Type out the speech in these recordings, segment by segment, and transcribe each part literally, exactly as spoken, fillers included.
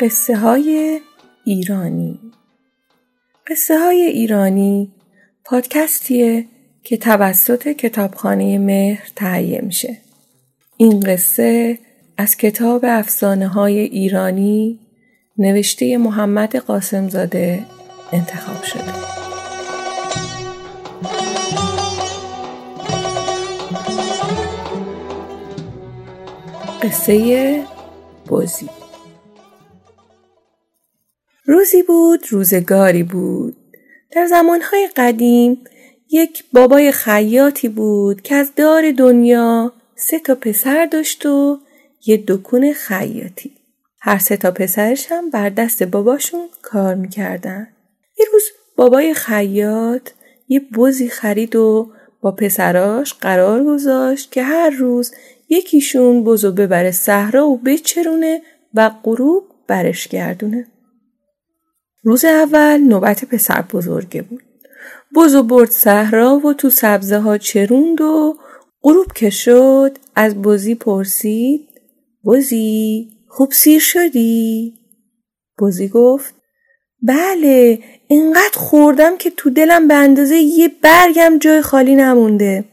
قصه های ایرانی قصه های ایرانی پادکستیه که توسط کتابخانه مهر تهیه میشه. این قصه از کتاب افسانه های ایرانی نوشته محمد قاسمزاده انتخاب شده. قصه بُزی. روزی بود، روزگاری بود. در زمانهای قدیم یک بابای خیاطی بود که از دار دنیا سه تا پسر داشت و یه دکون خیاطی. هر سه تا پسرش هم بر دست باباشون کار میکردن. یه روز بابای خیاط یه بزی خرید و با پسراش قرار گذاشت که هر روز یکیشون بزو ببره صحرا و بچرونه و غروب برش گردونه. روز اول نوبت پسر بزرگه بود. بزو برد صحرا و تو سبزه ها چروند و غروب که شد از بزی پرسید: بزی، خوب سیر شدی؟ بزی گفت: بله، اینقدر خوردم که تو دلم به اندازه یه برگم جای خالی نمونده.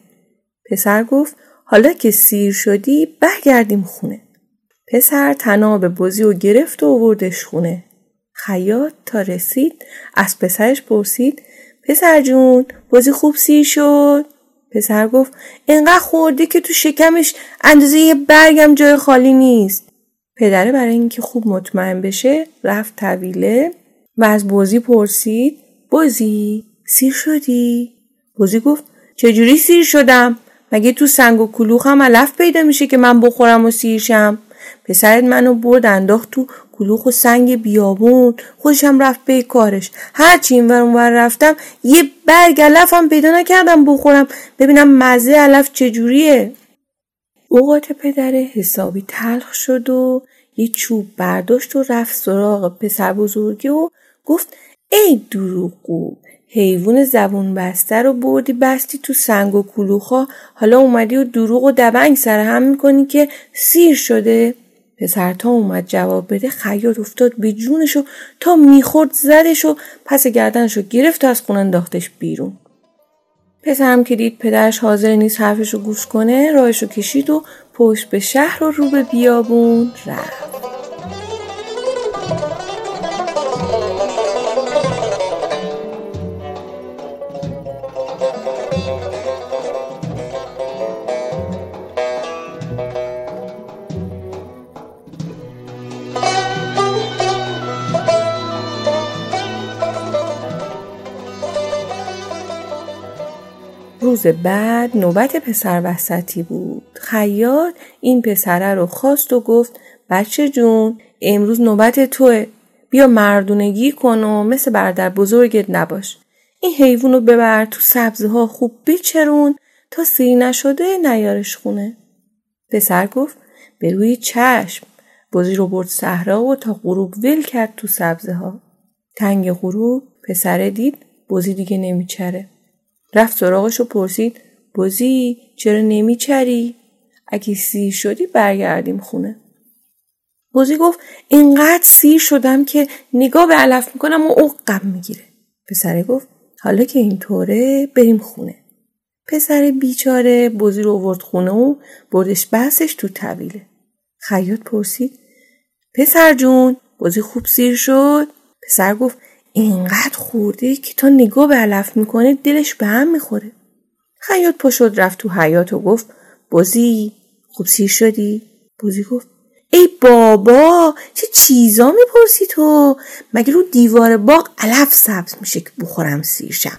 پسر گفت: حالا که سیر شدی برگردیم خونه. پسر تناب بزی رو گرفت و آوردش خونه. خیاط تا رسید از پسرش پرسید: پسر جون، بزی خوب سیر شد؟ پسر گفت: اینقدر خورده که تو شکمش اندازه یه برگم جای خالی نیست. پدره برای اینکه خوب مطمئن بشه رفت طویله و از بزی پرسید: بزی، سیر شدی؟ بزی گفت: چجوری سیر شدم؟ مگه تو سنگ و کلوخ هم علف پیدا میشه که من بخورم و سیر شم؟ پسرت منو برد انداخت تو کلوخ و سنگ بیابون، خودشم رفت به کارش. هرچی اینور اونور رفتم یه برگ علف هم پیدا نکردم بخورم، ببینم مزه علف چجوریه. اوقات پدره حسابی تلخ شد و یه چوب برداشت و رفت سراغ پسر بزرگی و گفت: ای دروغگو، حیوان زبون بسته رو بردی بستی تو سنگ و کلوخا، حالا اومدی و دروغ و دبنگ سرهم میکنی که سیر شده؟ پسر تا اومد جواب بده خیاط افتاد به جونش و تا میخورد زدش و پس گردنش رو گرفت و از خونه انداختش بیرون. پسرم که دید پدرش حاضر نیست حرفش رو گوش کنه، راهش رو کشید و پشت به شهر و رو به بیابون رفت. روز بعد نوبت پسر وسطی بود. خیاط این پسره رو خواست و گفت: بچه جون، امروز نوبت توه. بیا مردونگی کن و مثل برادر بزرگت نباش. این حیوان رو ببر تو سبزه ها خوب بچرون تا سیر نشده نیارش خونه. پسر گفت: به روی چشم. بزی رو برد صحرا و تا غروب ول کرد تو سبزه ها. تنگ غروب پسره دید بزی دیگه نمیچره. رفت سراغش و پرسید: بزی، چرا نمی چری؟ اگه سیر شدی برگردیم خونه. بزی گفت: اینقدر سیر شدم که نگاه به علف میکنم و عقم میگیره. پسره گفت: حالا که اینطوره بریم خونه. پسر بیچاره بزی رو آورد خونه و بردش بستش تو طویله. خیاط پرسید: پسر جون، بزی خوب سیر شد؟ پسر گفت: اینقدر خورده که تا نگاه به علف میکنه دلش به هم میخوره. خیاط پا شد رفت تو حیاط و گفت: بزی، خوب سیر شدی؟ بزی گفت: ای بابا، چه چیزا میپرسی تو؟ مگه رو دیوار باغ علف سبز میشه که بخورم سیر شم؟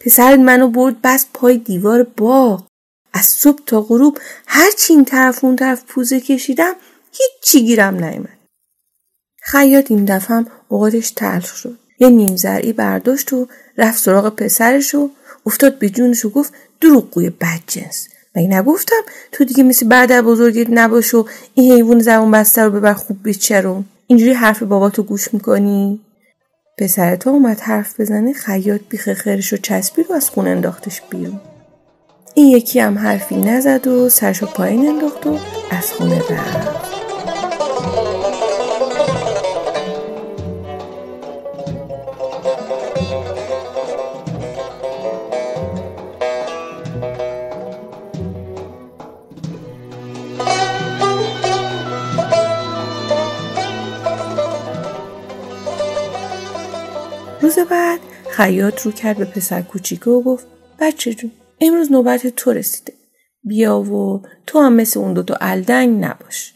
پسرت منو برد بس پای دیوار باغ. از صبح تا غروب هر چی این طرف اون طرف پوزه کشیدم هیچی گیرم نیامد. خیاط این دفعه هم اوقاتش تلخ شد. یه نیم زرعی برداشت و رفت سراغ پسرش و افتاد به جونش و گفت: دروغگوی بدجنس، من نگفتم تو دیگه مثل بعد بزرگیت نباش و این حیوان زبون بسته رو ببر خوب بیچه رو. اینجوری حرف باباتو گوش میکنی؟ پسر تو اومد حرف بزنه، خیاط بیخ خیرشو چسبید و از خونه انداختش بیرون. این یکی هم حرفی نزد و سرشو پایین انداخت و از خونه رفت. روز بعد خیاط رو کرد به پسر کوچیکو و گفت بچه جون امروز نوبت تو رسیده، بیا و تو هم مثل اون دوتا الدنگ نباش.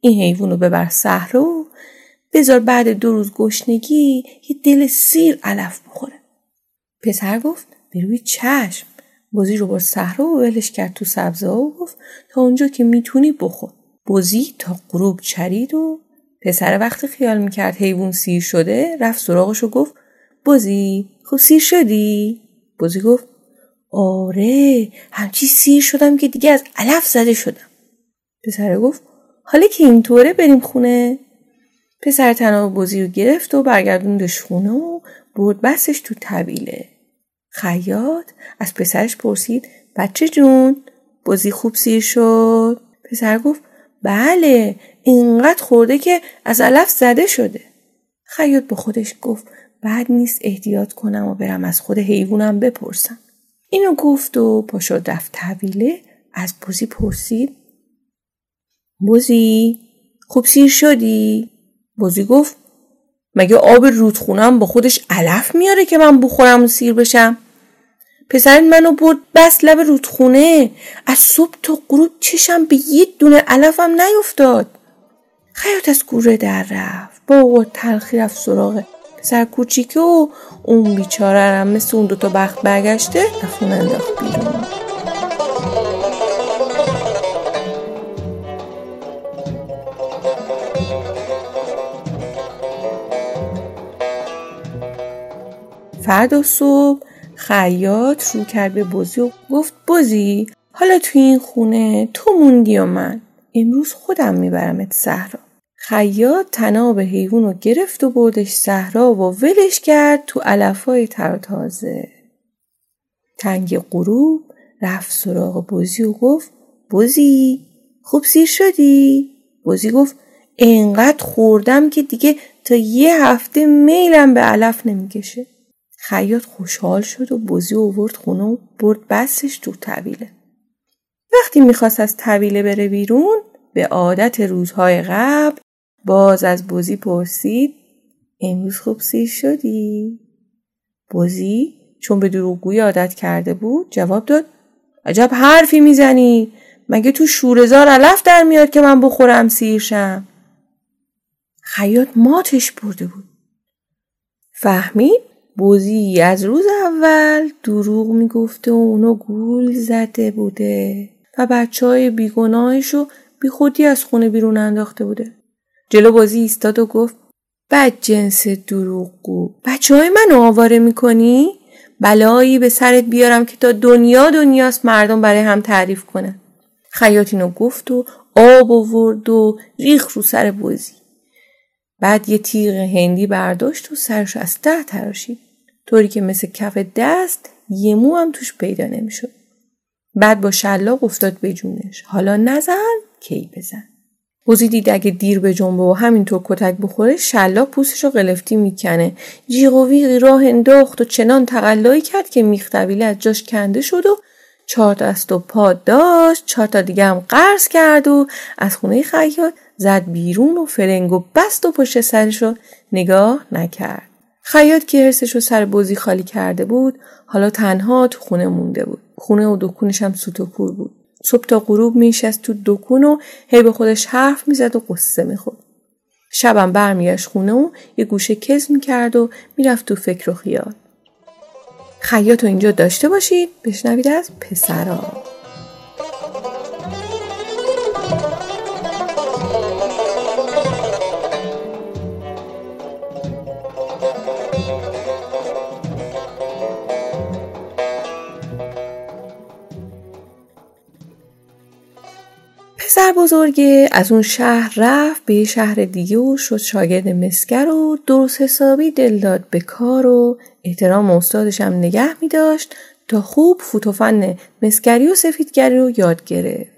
این حیوانو ببر صحرا و بذار بعد دو روز گشنگی یه دل سیر علف بخوره. پسر گفت بروی چشم. بزی رو بر صحرا و ولش کرد تو سبزه ها و گفت تا اونجا که میتونی بخور. بزی تا غروب چرید و پسر وقتی خیال میکرد حیوان سیر شده رفت سراغش و گفت بزی خب سیر شدی؟ بزی گفت آره همچی سیر شدم که دیگه از علف زده شدم. پسر گفت حالا که اینطوره بریم خونه. پسر تناب بزی رو گرفت و برگردوندش خونه و برد بستش تو طویله. خیاط از پسرش پرسید بچه جون بزی خوب سیر شد؟ پسر گفت بله اینقدر خورده که از علف زده شده. خیاط با خودش گفت بد نیست احتیاط کنم و برم از خود حیوانم بپرسم. اینو گفت و پاشد رفت طویله. از بزی پرسید بزی خوب سیر شدی؟ بزی گفت مگه آب رودخونم با خودش علف میاره که من بخورم و سیر بشم؟ پسر منو برد بس لب رودخونه، از صبح تا غروب چشم به یه دونه علفم نیفتاد. خیاط از کوره در رفت، با اوقات تلخی رفت سراغ پسر کوچیکه و اون بیچاره هم مثل اون دوتا بخت برگشته رفون انداخت بیرون. فردا صبح خیاط رو کرد به بزی و گفت بزی حالا تو این خونه تو موندی و من امروز خودم میبرمت صحرا. خیاط تناب حیوان رو گرفت و بردش صحرا و ولش کرد تو علفای تر و تازه. تنگ غروب رفت سراغ بزی و گفت بزی خوب سیر شدی؟ بزی گفت اینقدر خوردم که دیگه تا یه هفته میلم به علف نمیکشه. خیاط خوشحال شد و بزی رو آورد خونه و برد بستش تو طویله. وقتی میخواست از طویله بره بیرون به عادت روزهای قبل باز از بزی پرسید امروز خوب سیر شدی؟ بزی چون به دروغگویی عادت کرده بود جواب داد عجب حرفی میزنی، مگه تو شوره‌زار علف در میاد که من بخورم سیر شم؟ خیاط ماتش برده بود. فهمید بزی از روز اول دروغ میگفته و اونو گول زده بوده و بچه های بیگناهشو بی خودی از خونه بیرون انداخته بوده. جلو بزی ایستاد و گفت بد جنس دروغگو، بچه های منو آواره میکنی؟ بلایی به سرت بیارم که تا دنیا دنیاست مردم برای هم تعریف کنن. خیاط اینو گفت و آب آورد و ریخ رو سر بزی. بعد یه تیغ هندی برداشت و سرش از ته تراشید طوری که مثل کف دست یه مو هم توش پیدا نمیشد. بعد با شلاق افتاد به جونش، حالا نزن کی بزن. بزی دید اگه دیر به جنبه و همینطور کتک بخوره شلاق پوستشو قلفتی میکنه. جیغ و ویغی راه انداخت و چنان تقلایی کرد که میخ طویله از جاش کنده شد و چهار تا دست و پا داشت، چهار تا دیگه هم قرض کرد و از خونه خیاط زد بیرون و فرنگو بست و پشت سرشو نگاه نکرد. خیاط که حرسشو سر بزی خالی کرده بود حالا تنها تو خونه مونده بود. خونه و دکونش هم سوت و کور بود. صبح تا غروب میشست تو دکون و هی به خودش حرف میزد و قصه میخورد. شبم برمیگشت خونه و یه گوشه کز میکرد و میرفت تو فکر و خیال. خیاط رو اینجا داشته باشید، بشنوید از پسرا. پسر بزرگه از اون شهر رفت به شهر دیگه و شد شاگرد مسگر و درست حسابی دل داد به کار و احترام استادش هم نگه می داشت تا خوب فوت و فن مسگری و سفیدگری رو یاد گرفت.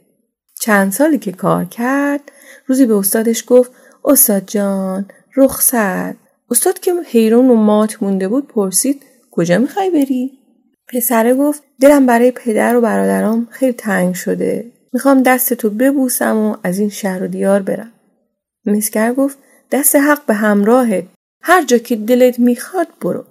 چند سالی که کار کرد روزی به استادش گفت استاد جان رخصت. استاد که حیران و مات مونده بود پرسید کجا می خوای بری؟ پسره گفت دلم برای پدر و برادرام خیلی تنگ شده. میخوام دستتو ببوسم و از این شهر و دیار برم. مسگر گفت دست حق به همراهت. هر جا که دلت میخواد برو.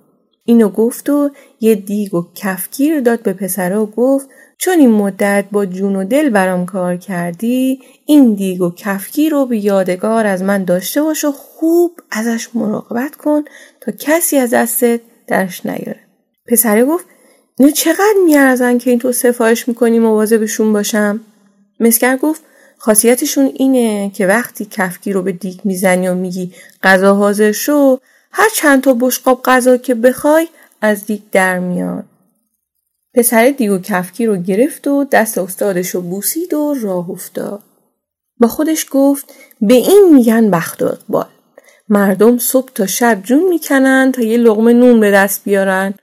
اینو گفت و یه دیگ و کفگیر داد به پسره و گفت چون این مدت با جون و دل برام کار کردی این دیگ و کفگیر رو به یادگار از من داشته باش و خوب ازش مراقبت کن تا کسی از دستت درش نیاره. پسره گفت نه چقدر میارزن که این تو سفارش میکنی مواظبشون باشم؟ مسگر گفت خاصیتشون اینه که وقتی کفگیر رو به دیگ میزنی و میگی غذا حاضر شو هر چند تا بشقاب غذا که بخوای از دیگ در میاد. پسر دیگ و کفگیر رو گرفت و دست استادش رو بوسید و راه افتاد. با خودش گفت به این میگن بخت و اقبال. مردم صبح تا شب جون میکنن تا یه لقمه نون به دست بیارن.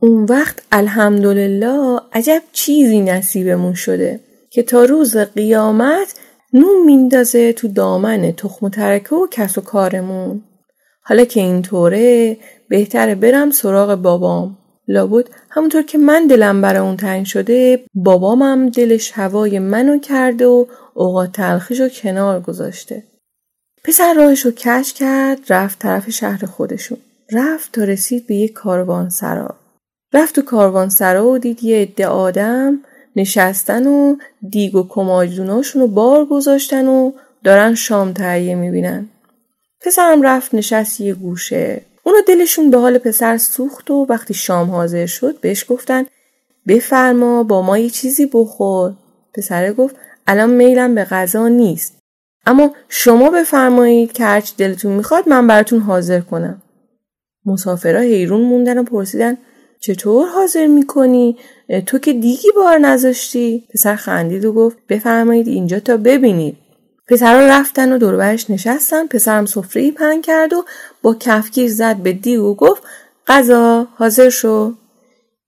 اون وقت الحمدلله عجب چیزی نصیبمون شده که تا روز قیامت نون میندازه تو دامن تخم و ترکه و کس و کارمون. حالا که اینطوره بهتره برم سراغ بابام. لابد همونطور که من دلم برای اون تنگ شده بابامم دلش هوای منو کرده و اوقات تلخیشو کنار گذاشته. پسر راهشو کش کرد رفت طرف شهر خودشون. رفت تا رسید به یه کاروانسرا. رفت تو کاروانسرا و دید یه عده آدم نشستن و دیگ و کماجدوناشون رو بار گذاشتن و دارن شام تهیه میبینن. پسرم رفت نشست یه گوشه. اونا دلشون به حال پسر سوخت و وقتی شام حاضر شد بهش گفتن بفرما با ما یه چیزی بخور. پسره گفت الان میلم به غذا نیست. اما شما بفرمایید که هرچی دلتون میخواد من براتون حاضر کنم. مسافرها حیرون موندن و پرسیدن چطور حاضر میکنی؟ تو که دیگی بار نذاشتی؟ پسر خندید و گفت بفرمایید اینجا تا ببینید. پسرها رفتن و دور برش نشستن. پسرم سفره‌ای پهن کرد و با کفگیر زد به دیگ و گفت غذا حاضر شو.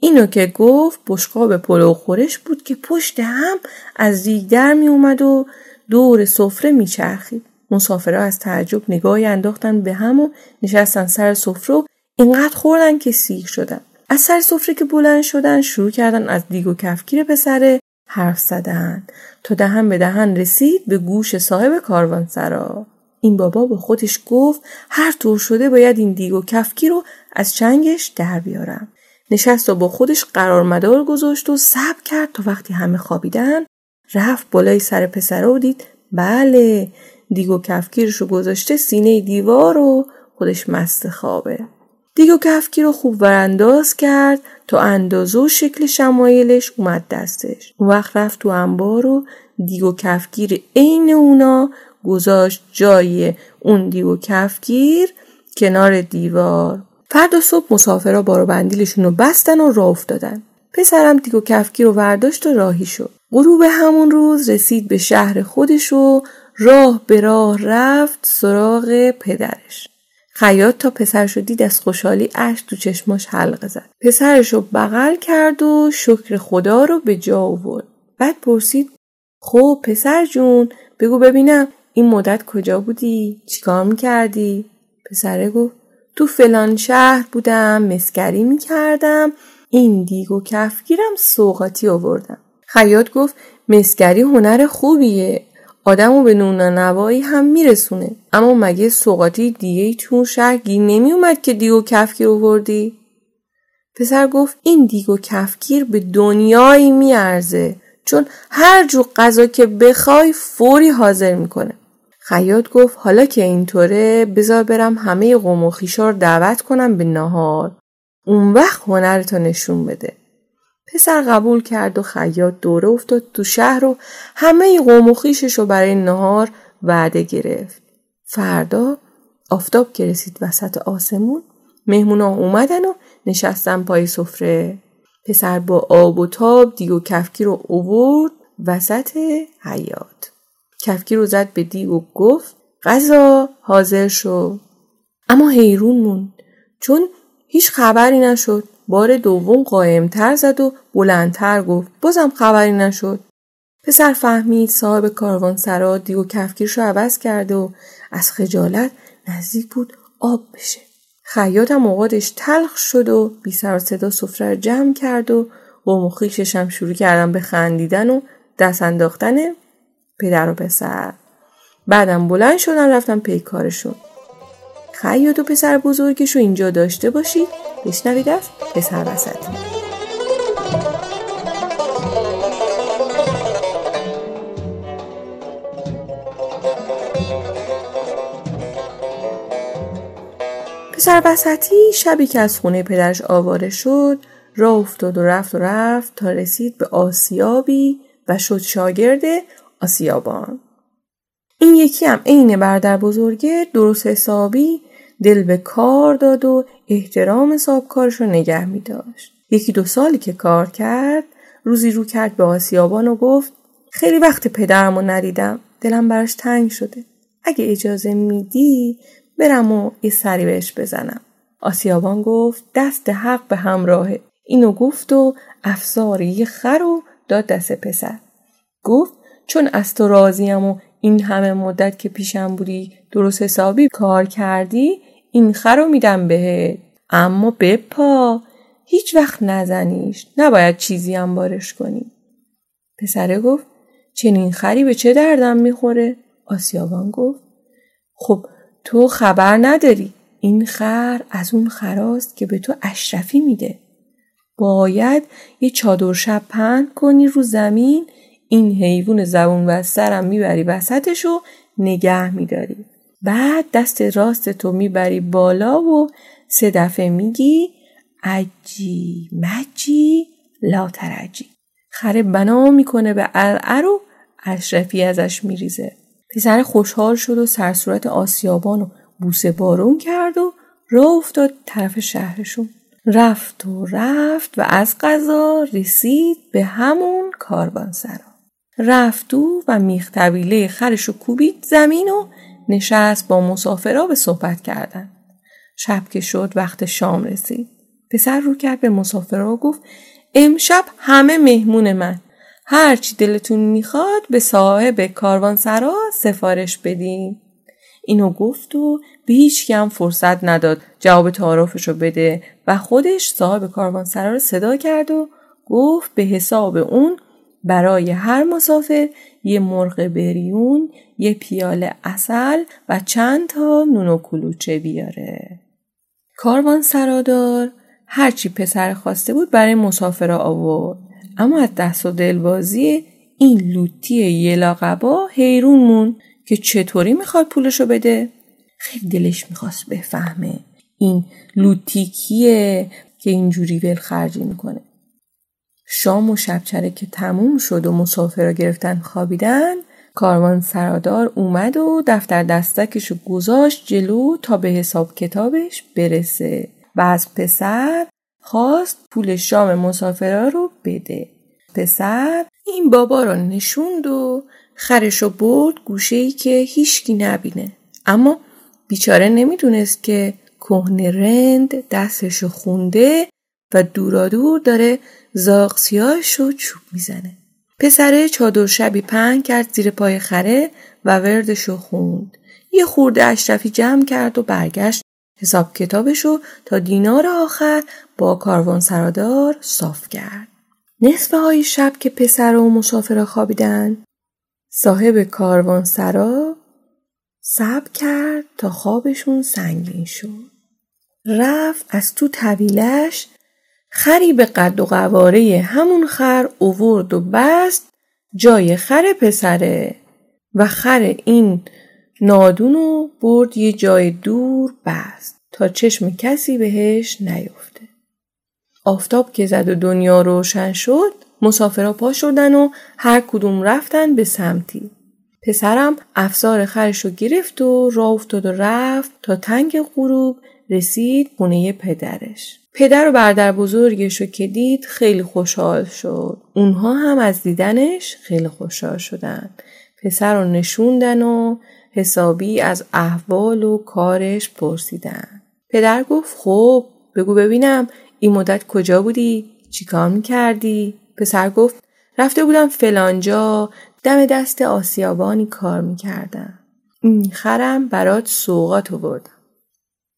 اینو که گفت بشقاب پلو و خورش بود که پشت هم از دیگ در می اومد و دور سفره می چرخید. مسافرها از تعجب نگاهی انداختن به هم و نشستن سر سفره و اینقدر خوردن که سیر شدن. از سر سفره که بلند شدن شروع کردن از دیگ و کفگیر پسره حرف زدن تا دهن به دهن رسید به گوش صاحب کاروانسرا. این بابا با خودش گفت هر طور شده باید این دیگ و کفگیر رو از چنگش در بیارم. نشست و با خودش قرار مدار گذاشت و صبر کرد تا وقتی همه خوابیدن. رفت بالای سر پسره و دید بله دیگ و کفگیرش رو گذاشته سینه دیوار و خودش مست خوابه. دیگ و کفگیر رو خوب ورانداز کرد تا اندازه و شکل شمایلش اومد دستش. اون وقت رفت تو انبار و دیگ و کفگیر عین اونا گذاشت جای اون دیگ و کفگیر کنار دیوار. فردا صبح مسافرها بار و بندیلشون رو بستن و راه افتادن. پسرم دیگ و کفگیر رو برداشت و راهی شد. غروب همون روز رسید به شهر خودش و راه به راه رفت سراغ پدرش. خیاط تا پسرشو دید از خوشحالی اشک تو چشماش حلقه زد. پسرشو بغل کرد و شکر خدا رو به جا آورد. بعد پرسید خب پسر جون بگو ببینم این مدت کجا بودی؟ چیکار میکردی؟ پسره گفت تو فلان شهر بودم مسگری میکردم این دیگ و کفگیرم سوغاتی آوردم. خیاط گفت مسگری هنر خوبیه. آدمو به نونانوایی هم میرسونه. اما مگه سوغاتی دیگه ای تو شهر گیر نمی اومد که دیگ و کفگیر آوردی؟ پسر گفت این دیگ و کفگیر به دنیایی میارزه چون هر جور غذا که بخوای فوری حاضر میکنه. خیاط گفت حالا که اینطوره بذار برم همه قوم و خویشا رو دعوت کنم به ناهار. اون وقت هنرتو نشون بده. پسر قبول کرد و خیاط دوره افتاد تو شهر و همه قوم و خویشش رو برای نهار وعده گرفت. فردا آفتاب که رسید وسط آسمون مهمونا اومدن و نشستن پای سفره. پسر با آب و تاب دیگ و کفگیر رو آورد وسط حیاط. کفگیر رو زد به دیگ و گفت قضا حاضر شو. اما حیرون موند چون هیچ خبری نشد. بار دوم قائم‌تر زد و بلندتر گفت، بازم خبری نشد. پسر فهمید صاحب کاروانسرا دیگ و کفگیرشو عوض کرده و از خجالت نزدیک بود آب بشه. خیاط هم اوقاتش تلخ شد و بی سر و صدا سفره رو جمع کرد و قوم و خویشش هم شروع کردن به خندیدن و دست انداختن پدر و پسر. بعدم بلند شدن رفتن پی کارشون. خیاط و پسر بزرگش رو اینجا داشته باشید. بشنوید از پسر وسط. پسر وسطی شبی که از خونه پدرش آواره شد راه افتاد و رفت و رفت تا رسید به آسیابی و شد شاگرد آسیابان. این یکی هم عین برادر بزرگه درست حسابی دل به کار داد و احترام صاحب کارش رو نگه می داشت. یکی دو سالی که کار کرد روزی رو کرد به آسیابان و گفت خیلی وقت پدرم رو ندیدم، دلم براش تنگ شده. اگه اجازه میدی برم و یه سری بهش بزنم. آسیابان گفت دست حق به همراهه. اینو گفت و افسار یه خر رو داد دست پسر. گفت چون از تو راضیم و این همه مدت که پیشم بودی درست حسابی کار کردی این خر رو میدم بهت، اما بپا هیچ وقت نزنیش، نباید چیزی هم بارش کنی. پسره گفت چنین خری به چه دردم میخوره؟ آسیابان گفت خب تو خبر نداری، این خر از اون خراست که به تو اشرفی میده. باید یه چادر شب پهن کنی رو زمین، این حیوان زبون و سرم میبری وسطش و نگه میداری. بعد دست راست تو میبری بالا و سه دفعه میگی عجی مجی لا ترجی. خره بنا میکنه به عرعر و اشرفی ازش میریزه. پسر خوشحال شد و سرصورت آسیابان و بوسه بارون کرد و راه افتاد طرف شهرشون. رفت و رفت و از قضا رسید به همون کاروانسرا. رفت او و میخ طویله خرشو کوبید زمین و نشست با مسافرها به صحبت کردن. شب که شد وقت شام رسید. پسر رو کرد به مسافرها گفت امشب همه مهمون من، هرچی دلتون میخواد به صاحب کاروانسرا سفارش بدین. اینو گفت و به هیچ کم فرصت نداد جواب تعارفشو بده و خودش صاحب کاروانسرا رو صدا کرد و گفت به حساب اون برای هر مسافر یه مرغ بریون، یه پیاله عسل و چند تا نون و کلوچه بیاره. کاروانسرادار هرچی پسر خواسته بود برای مسافرها آورد، اما از دست و دلبازی این لوتی یلاقبا حیرون مون که چطوری میخواد پولشو بده. خیلی دلش میخواست بفهمه این لوتی کیه که اینجوری ولخرجی میکنه. شام و شبچره که تموم شد و مسافرها گرفتن خوابیدن، کاروانسرادار اومد و دفتر دستکشو گذاشت جلو تا به حساب کتابش برسه و از پسر خواست پول شام مسافرها رو بده. پسر این بابا رو نشوند و خرشو برد گوشه‌ای که هیچکی نبینه، اما بیچاره نمیدونست که کهنه رند دستشو خونده و دورادور داره زاغ سیاهشو چوب میزنه. پسره چادر شبی پهن کرد زیر پای خره و وردشو خوند. یه خورده اشرفی جمع کرد و برگشت حساب کتابشو تا دینار آخر با کاروانسرادار صاف کرد. نصف های شب که پسر و مسافرها خوابیدن، صاحب کاروانسرا صبر کرد تا خوابشون سنگین شد. رفت از تو طویلش خری به قد و قواره همون خر اوورد و بست جای خر پسره و خر این نادونو برد یه جای دور بست تا چشم کسی بهش نیفته. آفتاب که زد و دنیا روشن شد، مسافرها پا شدن و هر کدوم رفتن به سمتی. پسرم افسار خرشو گرفت و راه افتاد و رفت تا تنگ غروب رسید خونه پدرش. پدر و برادر بزرگشو که دید خیلی خوشحال شد. اونها هم از دیدنش خیلی خوشحال شدن. پسر رو نشوندن و حسابی از احوال و کارش پرسیدن. پدر گفت خب بگو ببینم این مدت کجا بودی؟ چی کار میکردی؟ پسر گفت رفته بودم فلانجا، دم دست آسیابانی کار میکردم. این خرم برات سوغات آوردم.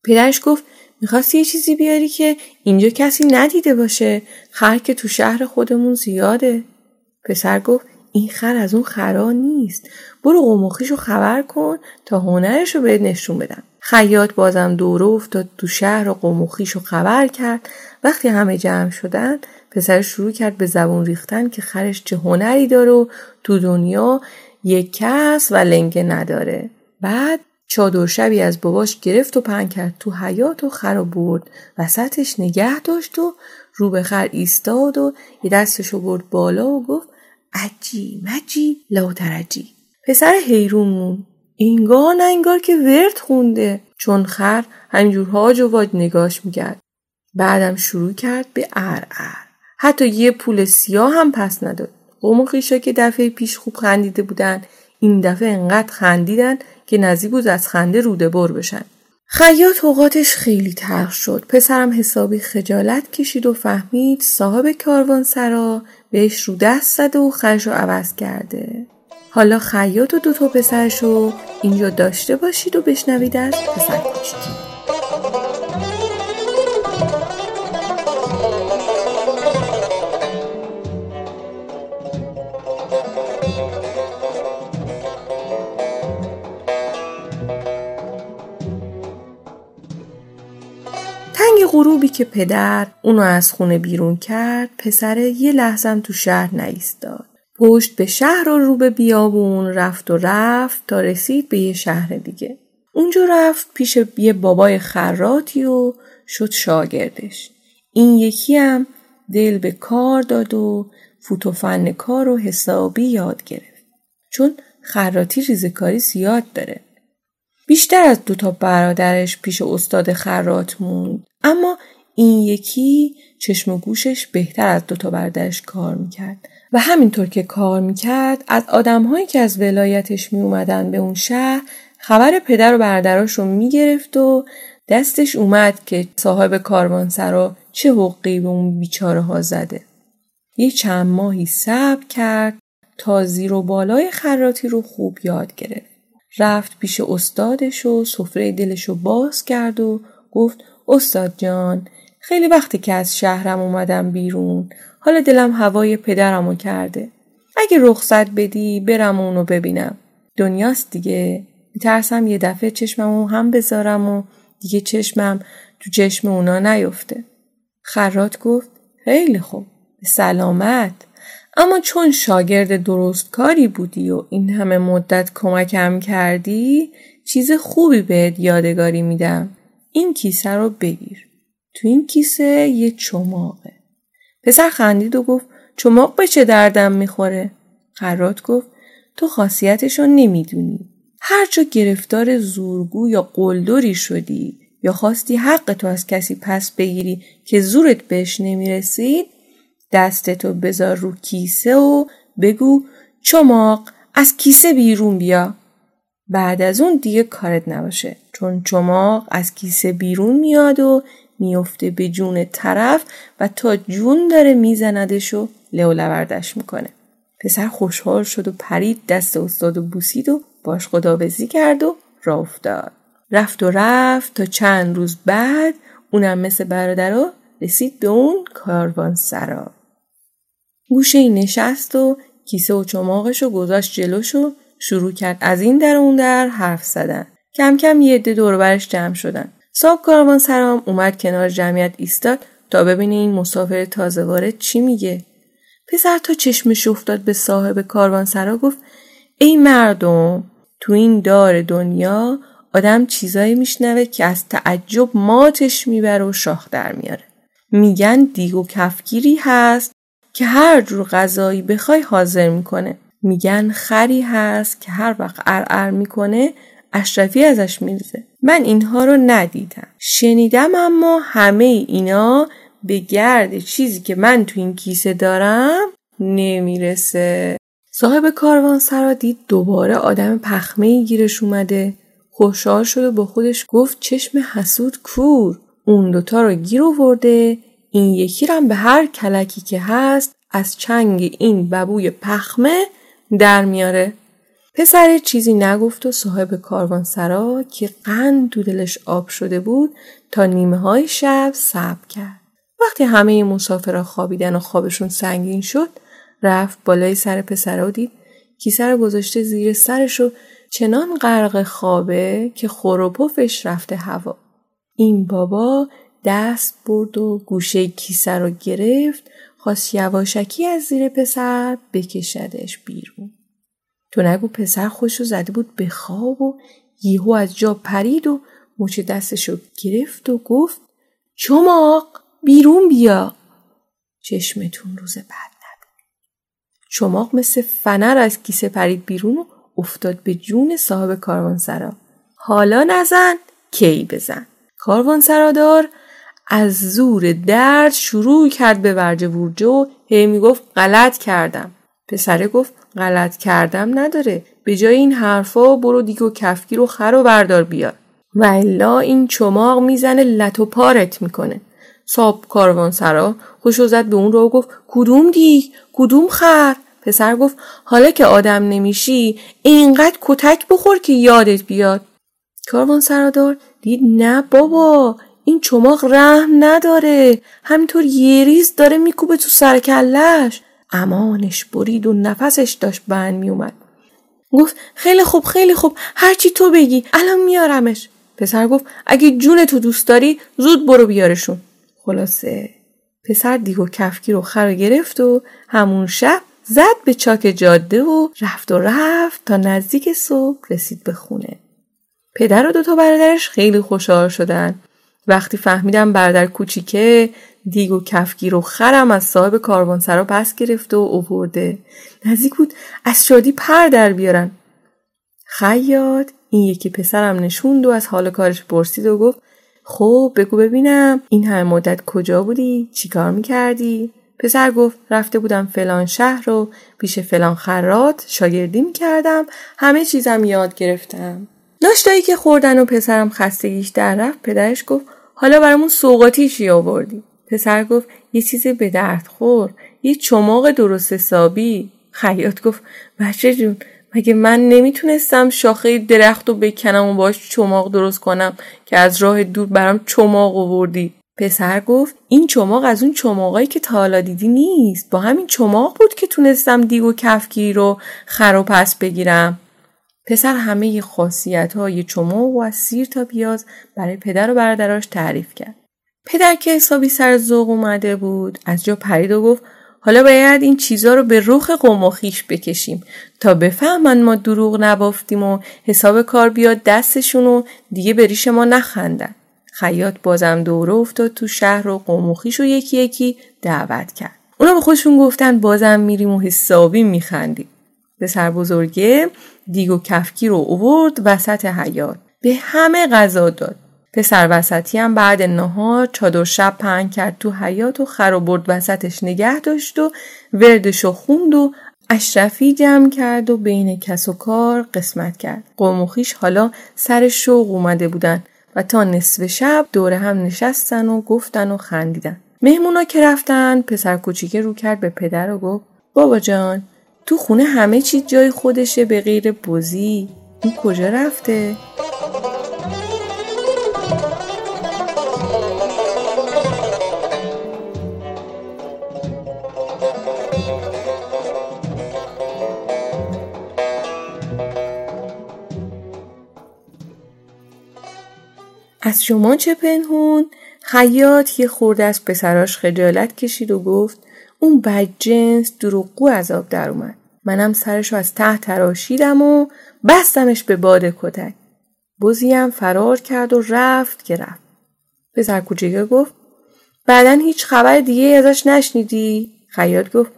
پدرش گفت میخواستی یه چیزی بیاری که اینجا کسی ندیده باشه، خر که تو شهر خودمون زیاده. پسر گفت این خر از اون خرا نیست، برو قماخیشو خبر کن تا هنرشو بهت نشون بدم. خیاط بازم دوره افتاد تو شهر و قماخیشو خبر کرد. وقتی همه جمع شدن پسر شروع کرد به زبون ریختن که خرش چه هنری داره و تو دنیا یک کس و لنگه نداره. بعد چادر شبی از باباش گرفت و پهن کرد تو حیاط و خر رو برد وسطش نگه داشت و رو به خر ایستاد و یه دستشو برد بالا و گفت عجی مجی لاوترجی. پسر حیرون مون، انگار نه انگار که ورد خونده، چون خر همینجور هاج و واج نگاش می‌کرد. بعدم شروع کرد به ار ار، حتی یه پول سیاه هم پس نداد. قوم خیشا که دفعه پیش خوب خندیده بودن این دفعه انقدر خندیدن که نزدیک بود از خنده روده بر بشن. خیاط اوقاتش خیلی تلخ شد. پسرم حسابی خجالت کشید و فهمید صاحب کاروانسرا بهش رو دست زده و خرش رو عوض کرده. حالا خیاط و دوتا پسرش رو اینجا داشته باشید و بشنوید از پسر کوچیکی. غروبی که پدر اونو از خونه بیرون کرد پسر یه لحظه تو شهر نایستاد. پشت به شهر و رو به بیابون رفت و رفت تا رسید به یه شهر دیگه. اونجا رفت پیش یه بابای خراطی و شد شاگردش. این یکی هم دل به کار داد و فوت و فن کار و حسابی یاد گرفت، چون خراطی ریزکاری زیاد داره. بیشتر از دوتا برادرش پیش استاد خراط موند، اما این یکی چشم و گوشش بهتر از دوتا برادرش کار میکرد و همینطور که کار میکرد از آدمهایی که از ولایتش میومدن به اون شهر خبر پدر و برادراش رو میگرفت و دستش اومد که صاحب کاروانسرا چه حقی به اون بیچاره ها زده. یه چند ماهی صبر کرد تا زیر و بالای خراطی رو خوب یاد گرفت. رفت پیش استادش و سفره دلشو باز کرد و گفت استاد جان، خیلی وقتی که از شهرم اومدم بیرون، حالا دلم هوای پدرمو کرده. اگه رخصت بدی برم اونو ببینم. دنیاست دیگه، میترسم یه دفعه چشممو هم بذارم و دیگه چشمم تو چشم اونا نیفته. خراط گفت خیلی خوب، به سلامت، اما چون شاگرد درست کاری بودی و این همه مدت کمکم کردی چیز خوبی بهت یادگاری میدم. این کیسه رو بگیر، تو این کیسه یه چماقه. پسر خندید و گفت چماق به چه دردم میخوره؟ خراط گفت تو خاصیتشو نمیدونی، هرچه گرفتار زورگو یا قلدری شدی یا خواستی حق تو از کسی پس بگیری که زورت بهش نمیرسید، دستتو بذار رو کیسه و بگو چماق از کیسه بیرون بیا. بعد از اون دیگه کارت نباشه، چون چماق از کیسه بیرون میاد و میفته به جون طرف و تا جون داره میزندش و لولوردش میکنه. پسر خوشحال شد و پرید دست استاد و بوسید و باش خداحافظی کرد و راه افتاد. رفت و رفت تا چند روز بعد اونم مثل برادرها رسید به اون کاروانسرا. گوشه نشست و کیسه و چماقشو گذاشت جلوش و شروع کرد از این در اون در حرف زدن. کم کم یه عده دور برش جمع شدن. صاحب کاروانسرا هم اومد کنار جمعیت ایستاد تا ببینه این مسافر تازه وارد چی میگه. پسر تا چشمش افتاد به صاحب کاروانسرا گفت ای مردم، تو این دار دنیا آدم چیزایی میشنوه که از تعجب ماتش میبره و شاخ در میاره. میگن دیگ و کفگیری هست که هر جور غذایی بخوای حاضر میکنه. میگن خری هست که هر وقت ارعر میکنه اشرفی ازش میریزه. من اینها رو ندیدم، شنیدم، اما همه اینا به گرد چیزی که من تو این کیسه دارم نمیرسه. صاحب کاروانسرا دید دوباره آدم پخمه‌ای گیرش اومده، خوشحال شد و با خودش گفت چشم حسود کور، اون دوتا رو گیر آورده، این یکی رو هم به هر کلکی که هست از چنگ این ببوی پخمه در میاره. پسر چیزی نگفت و صاحب کاروانسرا که قند دو دلش آب شده بود تا نیمه های شب صبر کرد. وقتی همه مسافرها خوابیدن و خوابشون سنگین شد، رفت بالای سر پسرا و دید کیسه رو گذاشته زیر سرش و چنان غرق خوابه که خور و پفش رفته هوا. این بابا دست برد و گوشه کیسه رو گرفت، خواست یواشکی از زیر پسر بکشدش بیرون. تو نگو پسر خوشو زده بود به خواب و یهو از جا پرید و مچ دستشو گرفت و گفت چماق بیرون بیا، چشمتون روز بعد نبید. چماق مثل فنر از کیسه پرید بیرون و افتاد به جون صاحب کاروانسرا. حالا نزن کی بزن. کاروانسرادار از زور درد شروع کرد به ورجه ورجه و هی میگفت غلط کردم. پسره گفت غلط کردم نداره، به جای این حرفا برو دیگ و کفگیر و خر و بردار بیار، و الا این چماق میزنه لت و پارت میکنه. صاحب کاروانسرا خوشو زد به اون رو گفت کدوم دیگ کدوم خر؟ پسر گفت حالا که آدم نمیشی اینقدر کتک بخور که یادت بیاد. کاروانسرادار دید نه بابا، این چماق رحم نداره، همینطور یه ریز داره میکوبه تو سر کلش. امانش برید و نفسش داشت بند می اومد. گفت خیلی خوب خیلی خوب، هرچی تو بگی الان میارمش. پسر گفت اگه جون تو دوست داری زود برو بیارشون. خلاصه پسر دیگ و کفگیر و خر رو گرفت و همون شب زد به چاک جاده و رفت و رفت تا نزدیک صبح رسید به خونه. پدر و دوتا برادرش خیلی خوشحال شدن. وقتی فهمیدن برادر کوچیکه، دیگ و کفگیر و خرم از صاحب کاروانسرا پس گرفته و آورده، نزدیک بود از شادی پر در بیارن. خیاط این یکی پسرم نشوند و از حال کارش پرسید و گفت خب بگو ببینم این همه مدت کجا بودی؟ چی کار میکردی؟ پسر گفت رفته بودم فلان شهر رو پیش فلان خراط شاگردی میکردم، همه چیزم یاد گرفتم. ناشتایی که خوردن و پسرم خستگیش در رفت، پدرش گفت حالا برامون سوغاتی چی آوردی؟ پسر گفت یه چیز به درد خور، یه چماق درست حسابی. خیاط گفت بچه جون مگه من نمیتونستم شاخه درخت رو بکنم و باش چماق درست کنم که از راه دور برام چماق آوردی؟ پسر گفت این چماق از اون چماقایی که تا حالا دیدی نیست، با همین چماق بود که تونستم دیگ و کفگیر رو خر و پس بگیرم. پسر همه خاصیت‌های چماق و از سیر تا پیاز برای پدر و برادراش تعریف کرد. پدر که حسابی سر ذوق اومده بود از جا پرید و گفت حالا باید این چیزا رو به رخ قوم و خویش بکشیم تا بفهمن ما دروغ نبافتیم و حساب کار بیاد دستشون و دیگه به ریش ما نخندن. خیاط بازم دوره افتاد تو شهر و قوم و خویش و یکی یکی دعوت کرد. اونا به خودشون گفتن بازم میریم و حسابی میخندیم. به سر بزرگه دیگ و کفگیر رو آورد وسط حیاط، به همه غذا داد. پسر وسطی هم بعد نهار چادر شب پهن کرد تو حیاط و خر و برد وسطش نگه داشت و وردشو خوند و اشرفی جمع کرد و بین کس و کار قسمت کرد. قوم و خویش حالا سر شوق اومده بودن و تا نصف شب دوره هم نشستن و گفتن و خندیدن. مهمونا که رفتن، پسر کوچیکه رو کرد به پدر و گفت بابا جان تو خونه همه چی جای خودشه به غیر بزی، اون کجا رفته؟ از شما چه پنهون؟ خیاط یه خورده از پسراش خجالت کشید و گفت اون بدجنس دروغگو از آب در اومد، منم سرشو از ته تراشیدم و بستمش به باد کتک. بزی هم فرار کرد و رفت که رفت. پسر کوچیکه گفت بعدن هیچ خبر دیگه ازش نشنیدی؟ خیاط گفت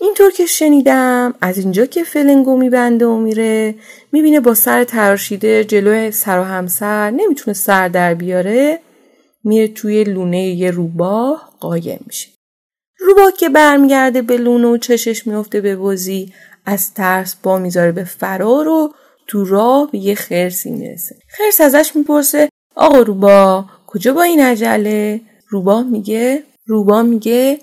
اینطور که شنیدم از اینجا که فلنگو میبنده و میره میبینه با سر تراشیده جلوی سر و همسر نمیتونه سر در بیاره، میره توی لونه یه روباه قایم میشه. روباه که برمیگرده به لونه و چشش میفته به بزی، از ترس با میذاره به فرار و تو راه به یه خرسی میرسه. خرس ازش میپرسه آقا روبا کجا با این عجله؟ روبا میگه روبا میگه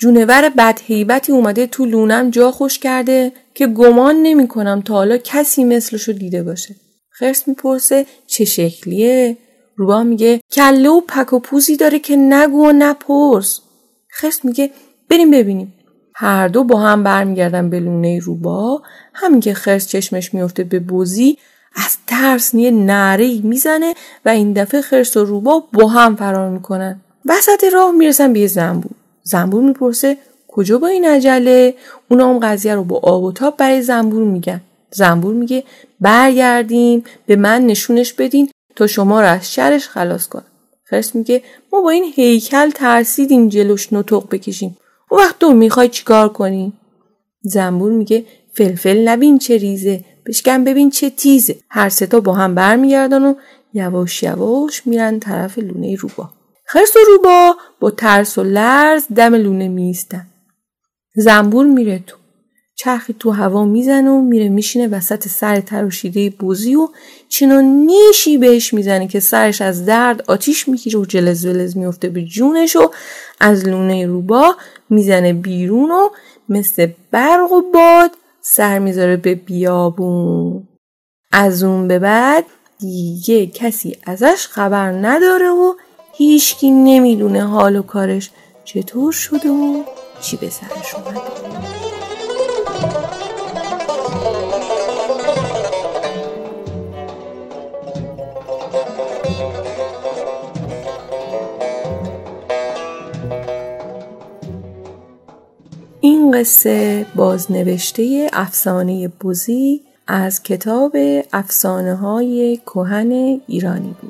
جونور بدهیبتی اومده تو لونم جا خوش کرده که گمان نمی کنم تا حالا کسی مثلشو دیده باشه. خرس میپرسه چه شکلیه؟ روبا میگه کله و پک و پوزی داره که نگو و نپرس. خرس میگه بریم ببینیم. هر دو با هم برمیگردن به لونه روبا. همین که خرس چشمش میفته به بوزی از ترس یه نعره‌ای میزنه و این دفعه خرس و روبا با هم فرار میکنن. وسط راه میرسن به یه زنبور. زنبور میپرسه کجا با این عجله؟ اونا هم قضیه رو با آب و تاب برای زنبور میگن. زنبور میگه برگردیم به من نشونش بدین تا شما رو از شرش خلاص کنم. خرس میگه ما با این هیکل ترسیدیم جلوش نطق بکشیم. اون وقت تو میخوای چیکار کنی؟ زنبور میگه فلفل نبین چه ریزه، بشکن ببین چه تیزه. هر سه تا با هم برمیگردن و یواش یواش میرن طرف لونه روبا. خرس و روبا با ترس و لرز دم لونه میستن. زنبور میره تو. چرخی تو هوا میزنه و میره میشینه وسط سر تراشیده بوزی و چنان نیشی بهش میزنه که سرش از درد آتیش میگیره و جلز ولز میفته به جونش و از لونه روبا میزنه بیرون و مثل برق و باد سر میذاره به بیابون. از اون به بعد دیگه کسی ازش خبر نداره و هیچکی نمیدونه حال و کارش چطور شده و چی به سرش اومده. این قصه بازنوشته افسانه بُزی از کتاب افسانه های کهن ایرانی بود.